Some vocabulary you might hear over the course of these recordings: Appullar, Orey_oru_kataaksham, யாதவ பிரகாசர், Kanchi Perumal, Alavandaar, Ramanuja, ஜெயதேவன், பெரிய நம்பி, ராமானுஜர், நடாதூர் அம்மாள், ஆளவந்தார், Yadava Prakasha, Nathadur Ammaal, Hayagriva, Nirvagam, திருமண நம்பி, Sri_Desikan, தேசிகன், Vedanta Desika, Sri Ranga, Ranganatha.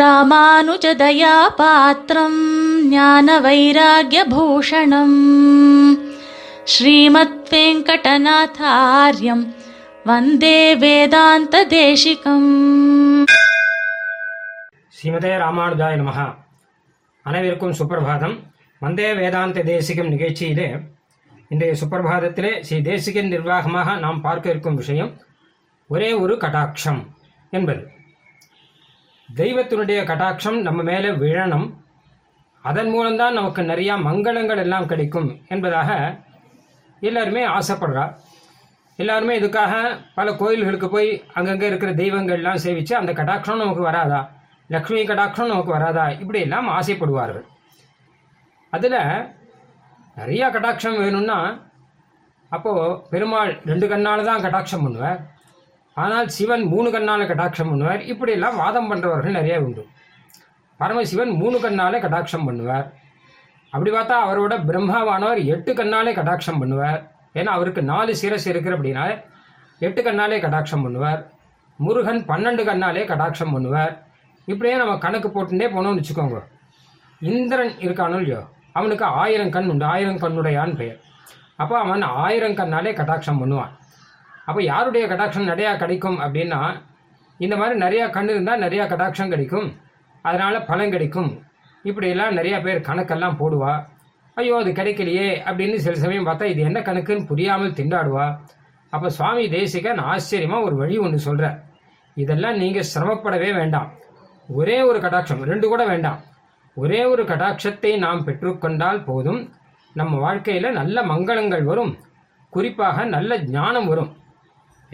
ராமானுஜதயா பாத்ரம் ஞான வைராக்ய பூஷணம் ஸ்ரீமத் வெங்கடநாதார்யம் வந்தே வேதாந்த தேசிகம். ஸ்ரீமதே ராமானுஜாய நமஹ. அனைவருக்கும் சுப்பிரபாதம். வந்தே வேதாந்த தேசிகம் நிகழ்ச்சியிலே இன்றைய சுப்பிரபாதத்திலே ஸ்ரீ தேசிகன் நிர்வாகமாக நாம் பார்க்க இருக்கும் விஷயம் ஒரே ஒரு கடாட்சம் என்பது. தெய்வத்தினுடைய கடாட்சம் நம்ம மேலே விழணும், அதன் மூலம்தான் நமக்கு நிறையா மங்களங்கள் எல்லாம் கிடைக்கும் என்பதாக எல்லாருமே ஆசைப்படுறா. எல்லாருமே இதுக்காக பல கோயில்களுக்கு போய் அங்கங்கே இருக்கிற தெய்வங்கள்லாம் சேவித்து அந்த கடாட்சம் நமக்கு வராதா, லக்ஷ்மி கடாட்சம் நமக்கு வராதா, இப்படியெல்லாம் ஆசைப்படுவார்கள். அதில் நிறையா கடாட்சம் வேணும்னா அப்போது பெருமாள் 2 கண்ணால் தான் கடாட்சம் பண்ணுவார், ஆனால் சிவன் 3 கண்ணால் கடாட்சம் பண்ணுவார், இப்படியெல்லாம் வாதம் பண்ணுறவர்கள் நிறையா உண்டு. பரமசிவன் 3 கண்ணால் கடாட்சம் பண்ணுவார், அப்படி பார்த்தா அவரோட பிரம்மாவானவர் 8 கண்ணாலே கடாட்சம் பண்ணுவார், ஏன்னா அவருக்கு 4 சிரஸ் இருக்கிற அப்படின்னால 8 கண்ணாலே கடாட்சம் பண்ணுவார். முருகன் 12 கண்ணாலே கடாட்சம் பண்ணுவார். இப்படியே நம்ம கணக்கு போட்டுட்டே போனோம்னு வச்சுக்கோங்க. இந்திரன் இருக்கானோ இல்லையோ, அவனுக்கு 1000 கண் உண்டு, 1000 கண்ணுடையான்னு பெயர். அப்போ அவன் 1000 கண்ணாலே கடாட்சம் பண்ணுவான். அப்போ யாருடைய கடாட்சம் நிறையா கிடைக்கும் அப்படின்னா, இந்த மாதிரி நிறையா கண் இருந்தால் நிறையா கடாட்சம் கிடைக்கும், அதனால் பலன் கிடைக்கும், இப்படியெல்லாம் நிறையா பேர் கணக்கெல்லாம் போடுவா. ஐயோ அது கிடைக்கலையே அப்படின்னு சில சமயம் பார்த்தா இது என்ன கணக்குன்னு புரியாமல் திண்டாடுவா. அப்போ சுவாமி தேசிகன் ஆச்சரியமாக ஒரு வழி ஒன்று சொல்கிறார். இதெல்லாம் நீங்கள் சிரமப்படவே வேண்டாம், ஒரே ஒரு கடாட்சம், 2 கூட வேண்டாம், ஒரே ஒரு கடாட்சத்தை நாம் பெற்றுக்கொண்டால் போதும், நம்ம வாழ்க்கையில் நல்ல மங்களங்கள் வரும், குறிப்பாக நல்ல ஞானம் வரும்.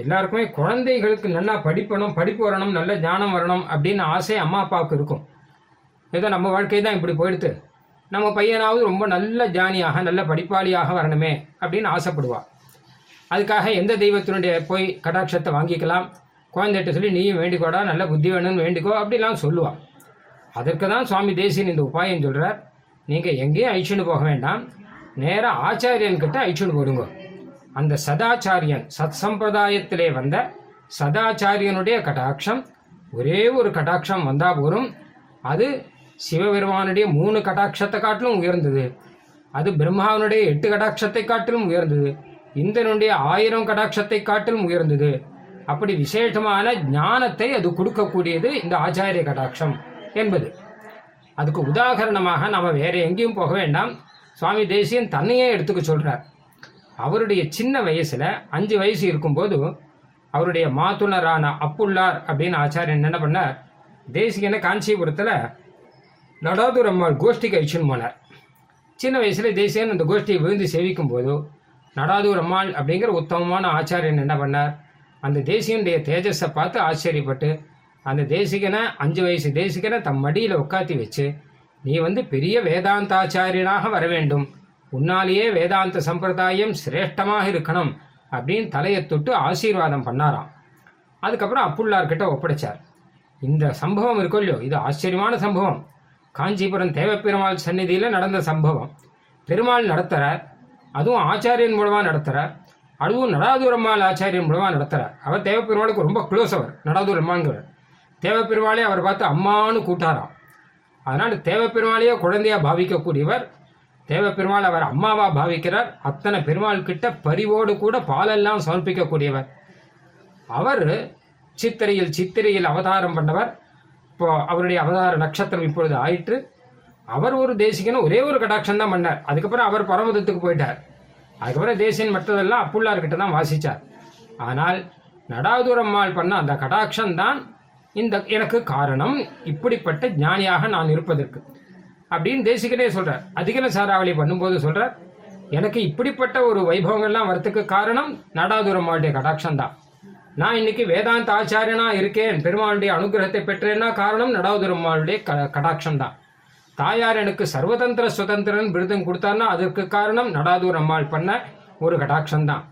எல்லாருக்குமே குழந்தைகளுக்கு நல்லா படிப்பணும், படிப்பு வரணும், நல்ல ஞானம் வரணும் அப்படின்னு ஆசை அம்மா அப்பாவுக்கு இருக்கும். ஏதோ நம்ம வாழ்க்கை தான் இப்படி போயிடுத்து, நம்ம பையனாவது ரொம்ப நல்ல ஞானியாக நல்ல படிப்பாளியாக வரணுமே அப்படின்னு ஆசைப்படுவாள். அதுக்காக எந்த தெய்வத்தினுடைய போய் கடாட்சத்தை வாங்கிக்கலாம், குழந்தைகிட்ட சொல்லி நீயும் வேண்டிக்கோடா, நல்ல புத்தி வேணும்னு வேண்டிக்கோ அப்படிலாம் சொல்லுவாள். அதற்கு தான் சுவாமி தேசிகன் இந்த உபாயம் சொல்கிறார். நீங்கள் எங்கேயும் அழிச்சுன்னு போக வேண்டாம், நேராக ஆச்சாரியன்கிட்ட அழிச்சுன்னு போடுங்க. அந்த சதாச்சாரியன், சத் சம்பிரதாயத்திலே வந்த சதாச்சாரியனுடைய கடாட்சம், ஒரே ஒரு கடாட்சம் வந்தால் போதும். அது சிவபெருமானுடைய 3 கடாட்சத்தை காட்டிலும் உயர்ந்தது, அது பிரம்மாவனுடைய 8 கடாட்சத்தை காட்டிலும் உயர்ந்தது, இந்திரனுடைய 1000 கடாட்சத்தை காட்டிலும் உயர்ந்தது. அப்படி விசேஷமான ஞானத்தை அது கொடுக்கக்கூடியது இந்த ஆச்சாரிய கடாட்சம் என்பது. அதுக்கு உதாரணமாக நாம் வேறு எங்கேயும் போக வேண்டாம். சுவாமி தேசிகன் தன்னையே எடுத்துக்க சொல்கிறார். அவருடைய சின்ன வயசில் 5 வயசு இருக்கும்போது அவருடைய மாத்துனரான அப்புள்ளார் அப்படின்னு ஆச்சாரியன் என்ன பண்ணார், தேசிகனை காஞ்சிபுரத்தில் நடாதூர் அம்மாள் கோஷ்டிக்கு அழிச்சுன்னு போனார். சின்ன வயசில் தேசிகன் அந்த கோஷ்டியை விழுந்து சேவிக்கும் போது நடாதூர் அம்மாள் அப்படிங்கிற உத்தமமான ஆச்சாரியன் என்ன பண்ணார், அந்த தேசிகனுடைய தேஜஸை பார்த்து ஆச்சரியப்பட்டு அந்த தேசிகனை, 5 வயசு தேசிகனை தம் மடியில் உட்காத்தி வச்சு, நீ பெரிய வேதாந்தாச்சாரியனாக வர வேண்டும், உன்னாலேயே வேதாந்த சம்பிரதாயம் சிரேஷ்டமாக இருக்கணும் அப்படின்னு தலையை தொட்டு ஆசீர்வாதம் பண்ணாராம். அதுக்கப்புறம் அப்புள்ளார்கிட்ட ஒப்படைச்சார். இந்த சம்பவம் இருக்கோ இல்லையோ, இது ஆச்சரியமான சம்பவம். காஞ்சிபுரம் தேவப்பெருமாள் சந்நிதியில் நடந்த சம்பவம். பெருமாள் நடத்துகிறார், அதுவும் ஆச்சாரியன் மூலமாக நடத்துகிறார், அதுவும் நடாதூரம்மாள் ஆச்சாரியன் மூலமாக நடத்துகிறார். அவர் தேவப்பெருமாளுக்கு ரொம்ப க்ளோஸ், அவர் நடாதூரம்மாள்ங்கிறார். தேவப்பெருமாளே அவர் பார்த்து அம்மானு கூட்டாராம். அதனால் தேவப்பெருமாளையே குழந்தையாக பாவிக்கக்கூடியவர், தேவப்பெருமாள் அவர் அம்மாவாக பாவிக்கிறார். அத்தனை பெருமாள் கிட்ட பரிவோடு கூட பாலெல்லாம் சமர்ப்பிக்கக்கூடியவர் அவர். சித்திரையில் அவதாரம் பண்ணவர். இப்போ அவருடைய அவதார நட்சத்திரம் இப்பொழுது ஆயிற்று. அவர் ஒரு தேசிகனும் ஒரே ஒரு கடாட்சம் தான் பண்ணார். அதுக்கப்புறம் அவர் பரமதத்துக்கு போயிட்டார். அதுக்கப்புறம் தேசிகன் மற்றதெல்லாம் அப்புள்ளார்கிட்ட தான் வாசித்தார். ஆனால் நடாதூரம்மாள் பண்ண அந்த கடாட்சம் தான் இந்த எனக்கு காரணம், இப்படிப்பட்ட ஞானியாக நான் இருப்பதற்கு அப்படின்னு தேசிகனே சொல்கிறார். அதிகன சாராவளி பண்ணும்போது சொல்கிறார், எனக்கு இப்படிப்பட்ட ஒரு வைபவங்கள்லாம் வரத்துக்கு காரணம் நடாதூரம்மாளுடைய கடாட்சம் தான். நான் இன்னைக்கு வேதாந்த ஆச்சாரியனாக இருக்கேன், பெருமாளுடைய அனுகிரகத்தை பெற்றேன்னா காரணம் நடாதூரம்மாளுடைய கடாட்சம் தான். தாயார் எனக்கு சர்வதந்திர சுதந்திரன் விருதம் கொடுத்தாருன்னா அதுக்கு காரணம் நடாதூரம்மாள் பண்ண ஒரு கடாட்சம் தான்.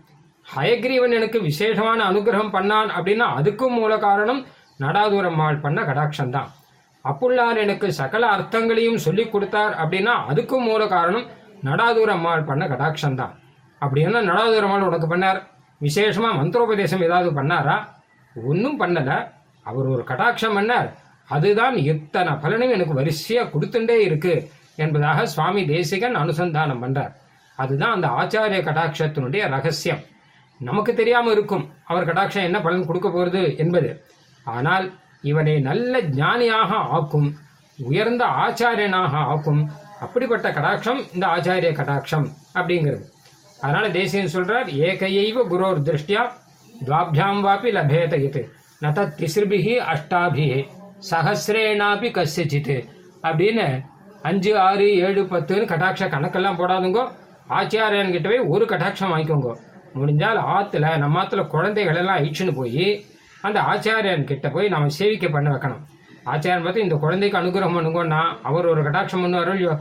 ஹயக்ரீவன் எனக்கு விசேஷமான அனுகிரகம் பண்ணான் அப்படின்னா அதுக்கும் மூல காரணம் நடாதூரம்மாள் பண்ண கடாட்சம் தான். அப்புள்ளார் எனக்கு சகல அர்த்தங்களையும் சொல்லி கொடுத்தார் அப்படின்னா அதுக்கும் மூல காரணம் நடாதூரம்மாள் பண்ண கடாட்சம் தான். அப்படின்னா நடாதூரம்மாள் உனக்கு பண்ணார் விசேஷமாக மந்திரோபதேசம் ஏதாவது பண்ணாரா? ஒன்றும் பண்ணலை. அவர் ஒரு கடாட்சம் பண்ணார், அதுதான் எத்தனை பலனையும் எனக்கு வரிசையா கொடுத்துட்டே இருக்கு என்பதாக சுவாமி தேசிகன் அனுசந்தானம் பண்றார். அதுதான் அந்த ஆச்சாரிய கடாட்சத்தினுடைய ரகசியம். நமக்கு தெரியாம இருக்கும் அவர் கடாட்சம் என்ன பலன் கொடுக்க போகிறது என்பது. ஆனால் இவனை நல்ல ஞானியாக ஆக்கும், உயர்ந்த ஆச்சாரியனாக ஆக்கும். அப்படிப்பட்ட கடாட்சம் இந்த ஆச்சாரிய கடாட்சம் அப்படிங்கிறது. அதனால தேசிகன் சொல்றார், ஏகையைவ குரோர் திருஷ்டியா துவாபியாம் வாபி லபேத இது நத திசிர்பிகி அஷ்டாபி சஹசிரேனாபி கசிச்சித்து அப்படின்னு 5, 6, 7, 10 கடாட்ச கணக்கெல்லாம் போடாதுங்கோ. ஆச்சாரியன் கிட்டவே ஒரு கடாட்சம் வாங்கிக்கோங்க. முடிஞ்சால் ஆற்றுல நம்ம ஆற்றுல குழந்தைகள் எல்லாம் அழிச்சுன்னு போய் அந்த ஆச்சாரியன் கிட்ட போய் நம்ம சேவிக்க பண்ண வைக்கணும். ஆச்சாரியன் பார்த்து இந்த குழந்தைக்கு அனுகிரகம் பண்ணுங்கன்னா அவர் ஒரு கடாட்சம் பண்ணுவாரோ இல்லையோ,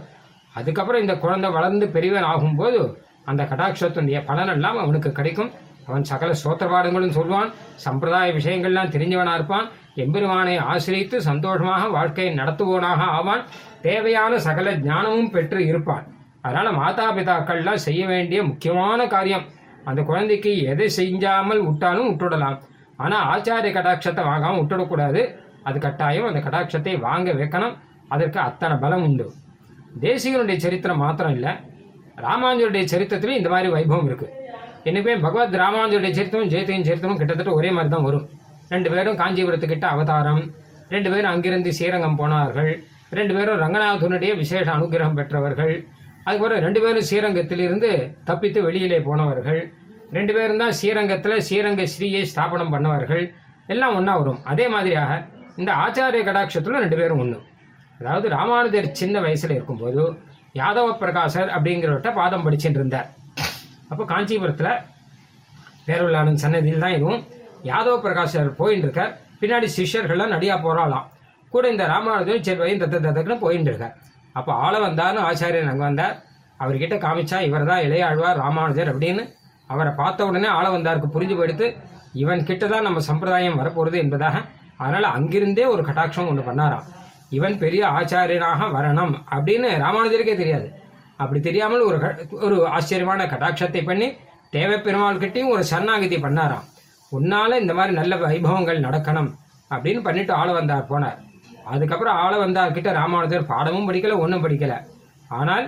அதுக்கப்புறம் இந்த குழந்தை வளர்ந்து பெரியவன் ஆகும்போது அந்த கடாட்சத்தினுடைய பலனெல்லாம் அவனுக்கு கிடைக்கும். அவன் சகல சோத்திரபாடங்களும் சொல்வான், சம்பிரதாய விஷயங்கள்லாம் தெரிஞ்சவனாக இருப்பான், எம்பெருமானை ஆசிரியத்து சந்தோஷமாக வாழ்க்கையை நடத்துவோனாக ஆவான், தேவையான சகல ஞானமும் பெற்று இருப்பான். அதனால் மாதா பிதாக்கள்லாம் செய்ய வேண்டிய முக்கியமான காரியம். அந்த குழந்தைக்கு எதை செஞ்சாமல் விட்டாலும் விட்டுடலாம், ஆனால் ஆச்சாரிய கடாட்சத்தை வாங்காமல் விட்டுடக்கூடாது. அது கட்டாயம் அந்த கடாட்சத்தை வாங்க வைக்கணும். அதற்கு அத்தனை பலம் உண்டு. தேசிகனுடைய சரித்திரம் மாத்திரம் இல்லை, ராமானுஜருடைய சரித்திரத்திலும் இந்த மாதிரி வைபவம் இருக்குது. என்னைக்குமே பகவத் ராமானுஜருடைய சரித்திரமும் ஜெயதேவன் சரித்திரமும் கிட்டத்தட்ட ஒரே மாதிரி தான் வரும். 2 பேரும் காஞ்சிபுரத்துக்கிட்ட அவதாரம், 2 பேரும் அங்கிருந்து ஸ்ரீரங்கம் போனார்கள், 2 பேரும் ரங்கநாதனுடைய விசேஷ அனுகிரகம் பெற்றவர்கள். அதுக்கப்புறம் 2 பேரும் ஸ்ரீரங்கத்திலிருந்து தப்பித்து வெளியிலே போனவர்கள், 2 பேரும் தான் ஸ்ரீரங்கத்தில் ஸ்ரீரங்க ஸ்ரீயை ஸ்தாபனம் பண்ணவர்கள். எல்லாம் ஒன்றா வரும். அதே மாதிரியாக இந்த ஆச்சாரிய கடாட்சத்தில் 2 பேரும் ஒன்று. அதாவது ராமானுஜர் சின்ன வயசில் இருக்கும்போது யாதவ பிரகாசர் அப்படிங்கிறவர்கிட்ட பாடம் படிச்சுட்டு இருந்தார். அப்போ காஞ்சிபுரத்தில் பேரவலாளன் சன்னதியில் தான் இதுவும் யாதவ பிரகாஷர் போயின்னு இருக்கார். பின்னாடி சிஷ்யர்கள்லாம் நடிகா போகிறாளாம். கூட இந்த ராமானுஜன் செல்வையும் தத்தக்குன்னு போயின்னு இருக்கார். அப்போ ஆளவந்தார்னு ஆச்சாரியன் அங்கே வந்தார். அவர்கிட்ட காமிச்சா இவர் தான் இளையாழ்வார் ராமானுஜர் அப்படின்னு. அவரை பார்த்த உடனே ஆளவந்தாருக்கு புரிஞ்சு போயிடுத்து, இவன் கிட்ட தான் நம்ம சம்பிரதாயம் வரப்போகிறது என்பதாக. அதனால் அங்கிருந்தே ஒரு கடாட்சம் ஒன்று பண்ணாராம். இவன் பெரிய ஆச்சாரியனாக வரணும் அப்படின்னு ராமானுஜருக்கே தெரியாது. அப்படி தெரியாமல் ஒரு ஆச்சரியமான கடாட்சத்தை பண்ணி தேவ பெருமாள் கிட்டையும் ஒரு சரணாகதி பண்ணாராம். உன்னால இந்த மாதிரி நல்ல வைபவங்கள் நடக்கணும் அப்படின்னு பண்ணிட்டு ஆளவந்தார் போனார். அதுக்கப்புறம் ஆளவந்தார்கிட்ட ராமானுஜர் பாடமும் படிக்கலை, ஒன்றும் படிக்கலை. ஆனால்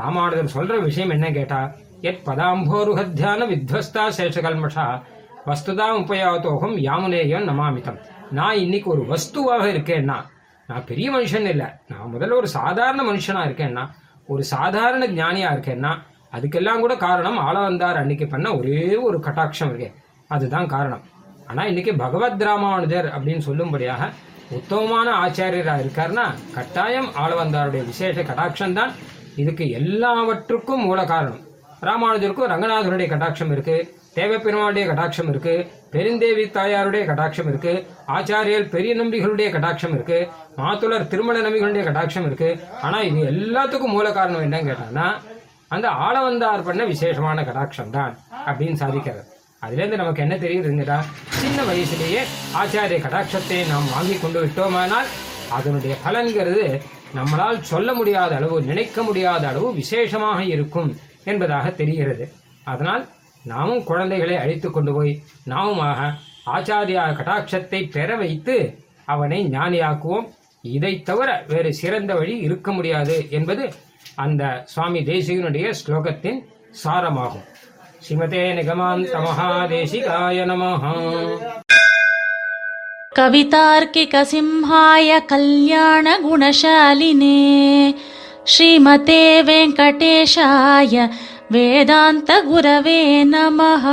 ராமானுஜர் சொல்கிற விஷயம் என்ன கேட்டால், எத் பதாம்போருகத்தியான வித்வஸ்தா சேஷகல்மஷா வஸ்துதா உபயோகத்தோகம் யாமுனேயம் நமாமிதம். நான் இன்னைக்கு ஒரு வஸ்துவாக இருக்கேன்னா, நான் பெரிய மனுஷன் இல்லை, நான் முதல்ல ஒரு சாதாரண மனுஷனாக இருக்கேன்னா, ஒரு சாதாரண ஞானியாக இருக்கேன்னா, அதுக்கெல்லாம் கூட காரணம் ஆளவந்தார் அன்னைக்கு பண்ண ஒரே ஒரு கடாட்சம் இருக்கேன், அதுதான் காரணம். ஆனால் இன்றைக்கி பகவத் ராமானுஜர் அப்படின்னு சொல்லும்படியாக உத்தமமான ஆச்சாரியராக இருக்காருன்னா கட்டாயம் ஆளவந்தாருடைய விசேஷ கடாட்சம் தான் இதுக்கு எல்லாவற்றுக்கும் மூல காரணம். ராமானுஜருக்கும் ரங்கநாதனுடைய கடாட்சம் இருக்குது, தேவப்பெருமாளுடைய கடாட்சம் இருக்குது, பெருந்தேவி தாயாருடைய கடாட்சம் இருக்குது, ஆச்சாரியர் பெரிய நம்பிகளுடைய கடாட்சம் இருக்குது, மாத்துலர் திருமண நம்பிகளுடைய கடாட்சம் இருக்குது. ஆனால் இது எல்லாத்துக்கும் மூல காரணம் என்னன்னு கேட்டாங்கன்னா அந்த ஆளவந்தார் பண்ண விசேஷமான கடாட்சம் தான் அப்படின்னு சாதிக்கிறார். அதுலேருந்து நமக்கு என்ன தெரியுதுங்கடா, சின்ன வயசுலேயே ஆச்சாரிய கடாட்சத்தை நாம் வாங்கி கொண்டு விட்டோமானால் அதனுடைய பலன்கிறது நம்மளால் சொல்ல முடியாத அளவு, நினைக்க முடியாத அளவு விசேஷமாக இருக்கும் என்பதாக தெரிகிறது. அதனால் நாமும் குழந்தைகளை அழைத்து கொண்டு போய் நாமுமாக ஆச்சாரிய கடாட்சத்தை பெற வைத்து அவனை ஞானியாக்குவோம். இதை தவிர வேறு சிறந்த வழி இருக்க முடியாது என்பது அந்த சுவாமி தேசிகனுடைய ஸ்லோகத்தின் சாரமாகும். ஸ்ரீமதே நிகமாந்த மகாதேசிகாய நமஹ. கவிதார்க்கிக சிம்ஹாய கல்யாண குணசாலினே ஸ்ரீமதே வெங்கடேஷாய வேதாந்த குரவே நமஹ.